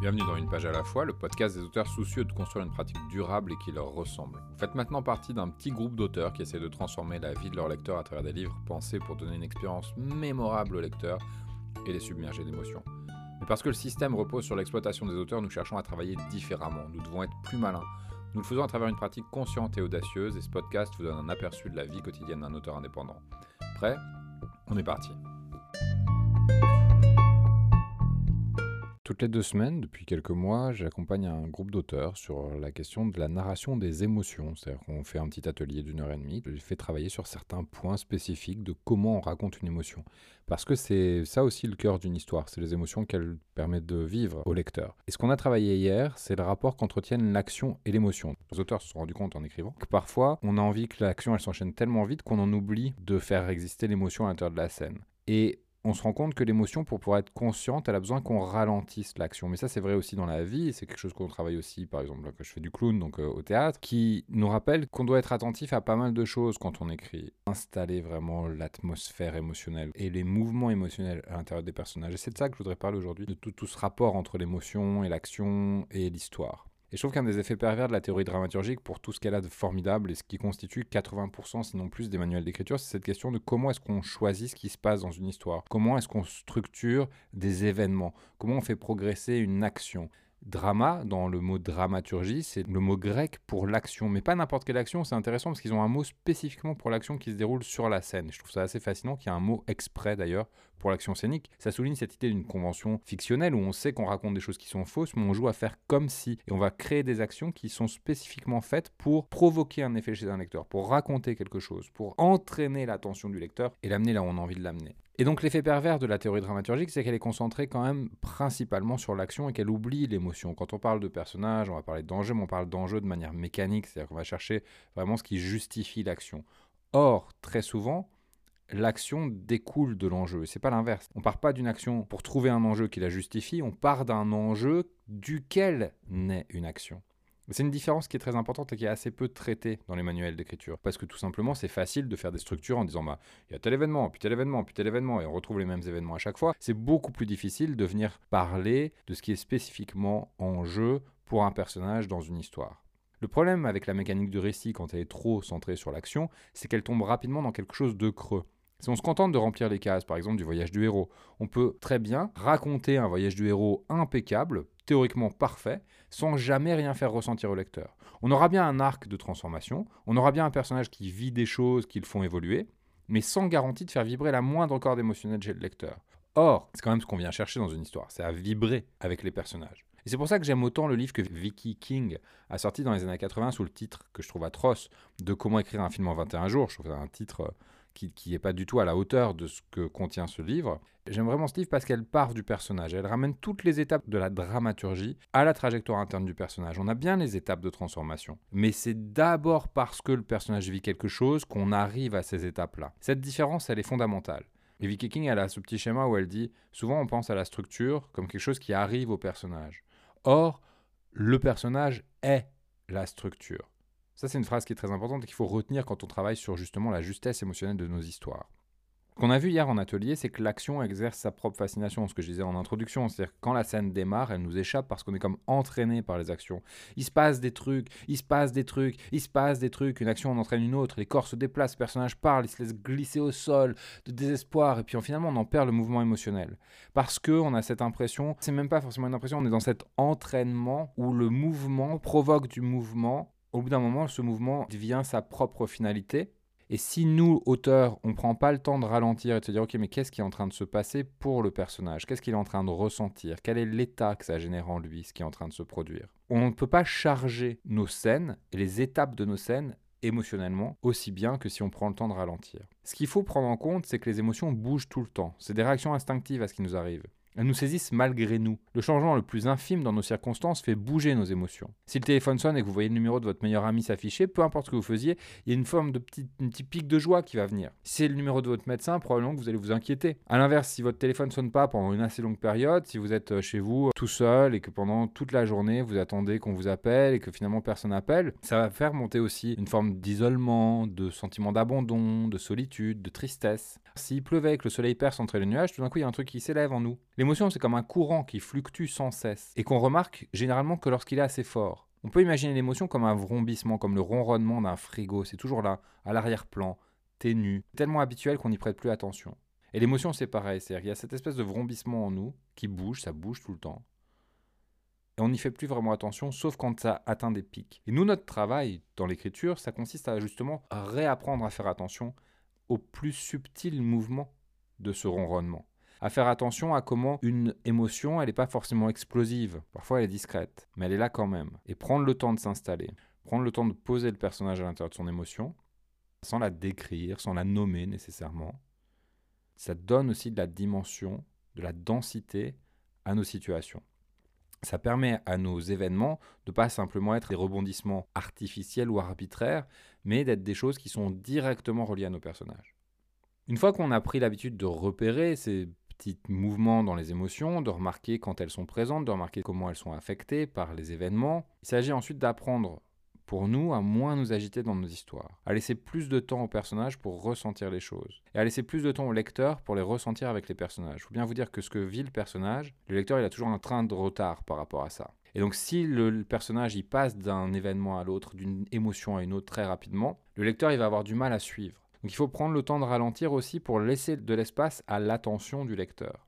Bienvenue dans Une page à la fois, le podcast des auteurs soucieux de construire une pratique durable et qui leur ressemble. Vous faites maintenant partie d'un petit groupe d'auteurs qui essaient de transformer la vie de leurs lecteurs à travers des livres pensés pour donner une expérience mémorable aux lecteurs et les submerger d'émotions. Mais parce que le système repose sur l'exploitation des auteurs, nous cherchons à travailler différemment. Nous devons être plus malins. Nous le faisons à travers une pratique consciente et audacieuse, et ce podcast vous donne un aperçu de la vie quotidienne d'un auteur indépendant. Prêt ? On est parti. Toutes les 2 semaines, depuis quelques mois, j'accompagne un groupe d'auteurs sur la question de la narration des émotions. C'est-à-dire qu'on fait un petit atelier d'1h30, je les fais travailler sur certains points spécifiques de comment on raconte une émotion. Parce que c'est ça aussi le cœur d'une histoire, c'est les émotions qu'elle permet de vivre au lecteur. Et ce qu'on a travaillé hier, c'est le rapport qu'entretiennent l'action et l'émotion. Les auteurs se sont rendus compte en écrivant que parfois, on a envie que l'action elle s'enchaîne tellement vite qu'on en oublie de faire exister l'émotion à l'intérieur de la scène. Et on se rend compte que l'émotion, pour pouvoir être consciente, elle a besoin qu'on ralentisse l'action. Mais ça, c'est vrai aussi dans la vie. C'est quelque chose qu'on travaille aussi, par exemple, là, que je fais du clown, donc au théâtre, qui nous rappelle qu'on doit être attentif à pas mal de choses quand on écrit. Installer vraiment l'atmosphère émotionnelle et les mouvements émotionnels à l'intérieur des personnages. Et c'est de ça que je voudrais parler aujourd'hui, de tout ce rapport entre l'émotion et l'action et l'histoire. Et je trouve qu'un des effets pervers de la théorie dramaturgique, pour tout ce qu'elle a de formidable et ce qui constitue 80% sinon plus des manuels d'écriture, c'est cette question de comment est-ce qu'on choisit ce qui se passe dans une histoire, comment est-ce qu'on structure des événements, comment on fait progresser une action. Drama, dans le mot dramaturgie, c'est le mot grec pour l'action, mais pas n'importe quelle action, c'est intéressant parce qu'ils ont un mot spécifiquement pour l'action qui se déroule sur la scène. Je trouve ça assez fascinant qu'il y a un mot exprès d'ailleurs pour l'action scénique. Ça souligne cette idée d'une convention fictionnelle où on sait qu'on raconte des choses qui sont fausses, mais on joue à faire comme si, et on va créer des actions qui sont spécifiquement faites pour provoquer un effet chez un lecteur, pour raconter quelque chose, pour entraîner l'attention du lecteur et l'amener là où on a envie de l'amener. Et donc l'effet pervers de la théorie dramaturgique, c'est qu'elle est concentrée quand même principalement sur l'action et qu'elle oublie l'émotion. Quand on parle de personnages, on va parler d'enjeux, mais on parle d'enjeux de manière mécanique, c'est-à-dire qu'on va chercher vraiment ce qui justifie l'action. Or, très souvent, l'action découle de l'enjeu, c'est pas l'inverse. On part pas d'une action pour trouver un enjeu qui la justifie, on part d'un enjeu duquel naît une action. C'est une différence qui est très importante et qui est assez peu traitée dans les manuels d'écriture. Parce que tout simplement, c'est facile de faire des structures en disant bah, il y a tel événement, puis tel événement, puis tel événement, et on retrouve les mêmes événements à chaque fois. C'est beaucoup plus difficile de venir parler de ce qui est spécifiquement en jeu pour un personnage dans une histoire. Le problème avec la mécanique du récit, quand elle est trop centrée sur l'action, c'est qu'elle tombe rapidement dans quelque chose de creux. Si on se contente de remplir les cases, par exemple du voyage du héros, on peut très bien raconter un voyage du héros impeccable, théoriquement parfait, sans jamais rien faire ressentir au lecteur. On aura bien un arc de transformation, on aura bien un personnage qui vit des choses qui le font évoluer, mais sans garantie de faire vibrer la moindre corde émotionnelle chez le lecteur. Or, c'est quand même ce qu'on vient chercher dans une histoire, c'est à vibrer avec les personnages. Et c'est pour ça que j'aime autant le livre que Viki King a sorti dans les années 80 sous le titre, que je trouve atroce, de « Comment écrire un film en 21 jours ». Je trouve un titre qui n'est pas du tout à la hauteur de ce que contient ce livre. J'aime vraiment ce livre parce qu'elle part du personnage. Elle ramène toutes les étapes de la dramaturgie à la trajectoire interne du personnage. On a bien les étapes de transformation. Mais c'est d'abord parce que le personnage vit quelque chose qu'on arrive à ces étapes-là. Cette différence, elle est fondamentale. Et Viki King, elle a ce petit schéma où elle dit « Souvent, on pense à la structure comme quelque chose qui arrive au personnage. » Or, le personnage est la structure. Ça, c'est une phrase qui est très importante et qu'il faut retenir quand on travaille sur justement la justesse émotionnelle de nos histoires. Ce qu'on a vu hier en atelier, c'est que l'action exerce sa propre fascination, ce que je disais en introduction, c'est-à-dire que quand la scène démarre, elle nous échappe parce qu'on est comme entraîné par les actions. Il se passe des trucs, il se passe des trucs, il se passe des trucs, une action en entraîne une autre, les corps se déplacent, le personnage parle, il se laisse glisser au sol de désespoir, et puis finalement on en perd le mouvement émotionnel. Parce qu'on a cette impression, c'est même pas forcément une impression, on est dans cet entraînement où le mouvement provoque du mouvement, au bout d'un moment ce mouvement devient sa propre finalité. Et si nous, auteurs, on ne prend pas le temps de ralentir et de se dire « Ok, mais qu'est-ce qui est en train de se passer pour le personnage ? Qu'est-ce qu'il est en train de ressentir ? Quel est l'état que ça génère en lui, ce qui est en train de se produire ?» On ne peut pas charger nos scènes et les étapes de nos scènes émotionnellement aussi bien que si on prend le temps de ralentir. Ce qu'il faut prendre en compte, c'est que les émotions bougent tout le temps. C'est des réactions instinctives à ce qui nous arrive. Elles nous saisissent malgré nous. Le changement le plus infime dans nos circonstances fait bouger nos émotions. Si le téléphone sonne et que vous voyez le numéro de votre meilleur ami s'afficher, peu importe ce que vous faisiez, il y a une forme de petit pic de joie qui va venir. Si c'est le numéro de votre médecin, probablement que vous allez vous inquiéter. A l'inverse, si votre téléphone ne sonne pas pendant une assez longue période, si vous êtes chez vous tout seul et que pendant toute la journée, vous attendez qu'on vous appelle et que finalement personne n'appelle, ça va faire monter aussi une forme d'isolement, de sentiment d'abandon, de solitude, de tristesse. S'il pleuvait et que le soleil perce entre les nuages, tout d'un coup il y a un truc qui s'élève en nous. L'émotion c'est comme un courant qui fluctue sans cesse et qu'on remarque généralement que lorsqu'il est assez fort. On peut imaginer l'émotion comme un vrombissement, comme le ronronnement d'un frigo, c'est toujours là, à l'arrière-plan, ténu, tellement habituel qu'on n'y prête plus attention. Et l'émotion c'est pareil, c'est-à-dire qu'il y a cette espèce de vrombissement en nous qui bouge, ça bouge tout le temps. Et on n'y fait plus vraiment attention, sauf quand ça atteint des pics. Et nous, notre travail dans l'écriture, ça consiste à justement réapprendre à faire attention au plus subtil mouvement de ce ronronnement. À faire attention à comment une émotion, elle n'est pas forcément explosive. Parfois, elle est discrète, mais elle est là quand même. Et prendre le temps de s'installer, prendre le temps de poser le personnage à l'intérieur de son émotion, sans la décrire, sans la nommer nécessairement, ça donne aussi de la dimension, de la densité à nos situations. Ça permet à nos événements de ne pas simplement être des rebondissements artificiels ou arbitraires, mais d'être des choses qui sont directement reliées à nos personnages. Une fois qu'on a pris l'habitude de repérer ces petits mouvements dans les émotions, de remarquer quand elles sont présentes, de remarquer comment elles sont affectées par les événements, il s'agit ensuite d'apprendre pour nous à moins nous agiter dans nos histoires, à laisser plus de temps aux personnages pour ressentir les choses, et à laisser plus de temps au lecteur pour les ressentir avec les personnages. Il faut bien vous dire que ce que vit le personnage, le lecteur il a toujours un train de retard par rapport à ça. Et donc si le personnage il passe d'un événement à l'autre, d'une émotion à une autre très rapidement, le lecteur il va avoir du mal à suivre. Donc il faut prendre le temps de ralentir aussi pour laisser de l'espace à l'attention du lecteur.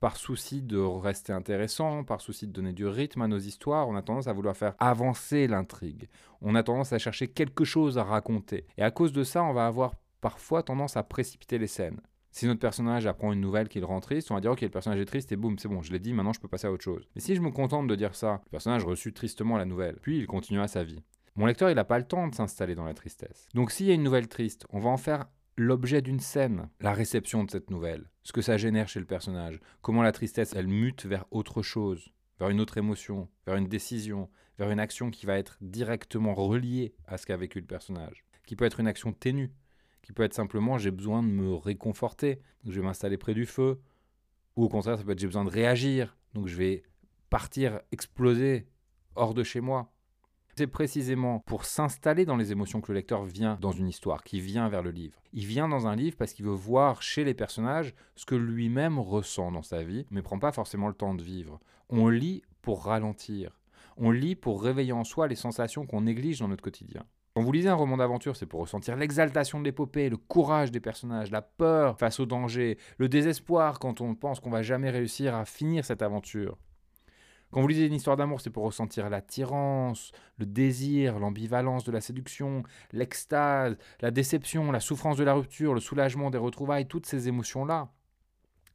Par souci de rester intéressant, par souci de donner du rythme à nos histoires, on a tendance à vouloir faire avancer l'intrigue. On a tendance à chercher quelque chose à raconter. Et à cause de ça, on va avoir parfois tendance à précipiter les scènes. Si notre personnage apprend une nouvelle qui le rend triste, on va dire « Ok, le personnage est triste et boum, c'est bon, je l'ai dit, maintenant je peux passer à autre chose. » Mais si je me contente de dire ça, le personnage reçut tristement la nouvelle, puis il continua sa vie. Mon lecteur, il n'a pas le temps de s'installer dans la tristesse. Donc s'il y a une nouvelle triste, on va en faire l'objet d'une scène, la réception de cette nouvelle, ce que ça génère chez le personnage, comment la tristesse, elle mute vers autre chose, vers une autre émotion, vers une décision, vers une action qui va être directement reliée à ce qu'a vécu le personnage, qui peut être une action ténue, qui peut être simplement « j'ai besoin de me réconforter, donc je vais m'installer près du feu », ou au contraire, ça peut être « j'ai besoin de réagir, donc je vais partir, exploser, hors de chez moi ». C'est précisément pour s'installer dans les émotions que le lecteur vient dans une histoire, qui vient vers le livre. Il vient dans un livre parce qu'il veut voir chez les personnages ce que lui-même ressent dans sa vie, mais ne prend pas forcément le temps de vivre. On lit pour ralentir. On lit pour réveiller en soi les sensations qu'on néglige dans notre quotidien. Quand vous lisez un roman d'aventure, c'est pour ressentir l'exaltation de l'épopée, le courage des personnages, la peur face au danger, le désespoir quand on pense qu'on ne va jamais réussir à finir cette aventure. Quand vous lisez une histoire d'amour, c'est pour ressentir l'attirance, le désir, l'ambivalence de la séduction, l'extase, la déception, la souffrance de la rupture, le soulagement des retrouvailles, toutes ces émotions-là.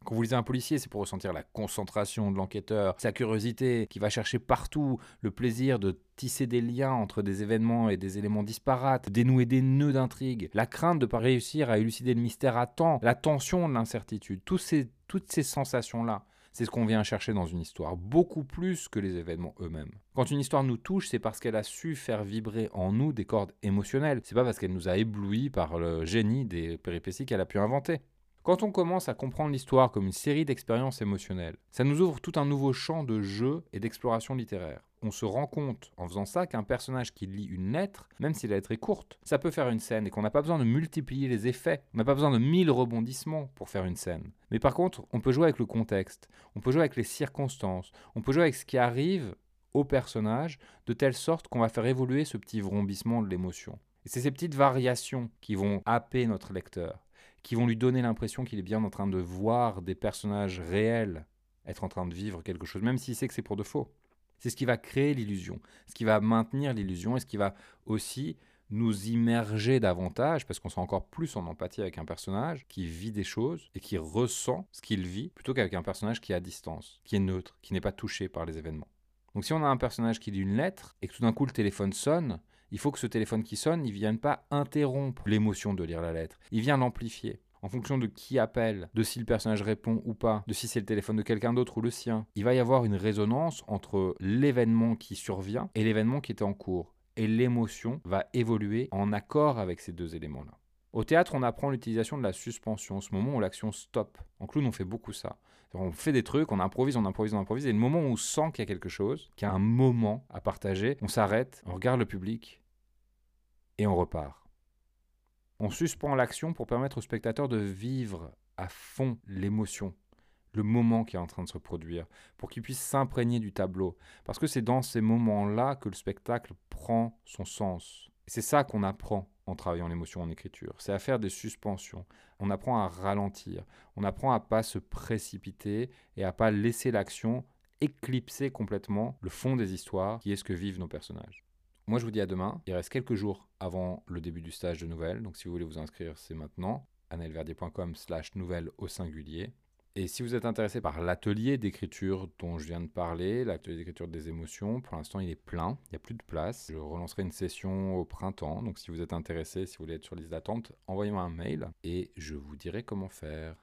Quand vous lisez un policier, c'est pour ressentir la concentration de l'enquêteur, sa curiosité qui va chercher partout, le plaisir de tisser des liens entre des événements et des éléments disparates, dénouer des nœuds d'intrigue, la crainte de ne pas réussir à élucider le mystère à temps, la tension de l'incertitude, toutes ces sensations-là. C'est ce qu'on vient chercher dans une histoire, beaucoup plus que les événements eux-mêmes. Quand une histoire nous touche, c'est parce qu'elle a su faire vibrer en nous des cordes émotionnelles. C'est pas parce qu'elle nous a éblouis par le génie des péripéties qu'elle a pu inventer. Quand on commence à comprendre l'histoire comme une série d'expériences émotionnelles, ça nous ouvre tout un nouveau champ de jeu et d'exploration littéraire. On se rend compte, en faisant ça, qu'un personnage qui lit une lettre, même si la lettre est courte, ça peut faire une scène et qu'on n'a pas besoin de multiplier les effets. On n'a pas besoin de 1000 rebondissements pour faire une scène. Mais par contre, on peut jouer avec le contexte, on peut jouer avec les circonstances, on peut jouer avec ce qui arrive au personnage de telle sorte qu'on va faire évoluer ce petit vrombissement de l'émotion. Et c'est ces petites variations qui vont happer notre lecteur, qui vont lui donner l'impression qu'il est bien en train de voir des personnages réels être en train de vivre quelque chose, même s'il sait que c'est pour de faux. C'est ce qui va créer l'illusion, ce qui va maintenir l'illusion et ce qui va aussi nous immerger davantage parce qu'on sera encore plus en empathie avec un personnage qui vit des choses et qui ressent ce qu'il vit plutôt qu'avec un personnage qui est à distance, qui est neutre, qui n'est pas touché par les événements. Donc si on a un personnage qui lit une lettre et que tout d'un coup le téléphone sonne, il faut que ce téléphone qui sonne, il ne vienne pas interrompre l'émotion de lire la lettre. Il vient l'amplifier. En fonction de qui appelle, de si le personnage répond ou pas, de si c'est le téléphone de quelqu'un d'autre ou le sien, il va y avoir une résonance entre l'événement qui survient et l'événement qui était en cours. Et l'émotion va évoluer en accord avec ces deux éléments-là. Au théâtre, on apprend l'utilisation de la suspension, ce moment où l'action stoppe. En clown, on fait beaucoup ça. On fait des trucs, on improvise, on improvise, on improvise, et le moment où on sent qu'il y a quelque chose, qu'il y a un moment à partager, on s'arrête, on regarde le public, et on repart. On suspend l'action pour permettre au spectateur de vivre à fond l'émotion, le moment qui est en train de se produire, pour qu'il puisse s'imprégner du tableau. Parce que c'est dans ces moments-là que le spectacle prend son sens. Et c'est ça qu'on apprend en travaillant l'émotion en écriture. C'est à faire des suspensions. On apprend à ralentir. On apprend à ne pas se précipiter et à ne pas laisser l'action éclipser complètement le fond des histoires, qui est ce que vivent nos personnages. Moi, je vous dis à demain. Il reste quelques jours avant le début du stage de nouvelles. Donc, si vous voulez vous inscrire, c'est maintenant. annelverdier.com/nouvelles au singulier. Et si vous êtes intéressé par l'atelier d'écriture dont je viens de parler, l'atelier d'écriture des émotions, pour l'instant, il est plein. Il n'y a plus de place. Je relancerai une session au printemps. Donc, si vous êtes intéressé, si vous voulez être sur liste d'attente, envoyez-moi un mail et je vous dirai comment faire.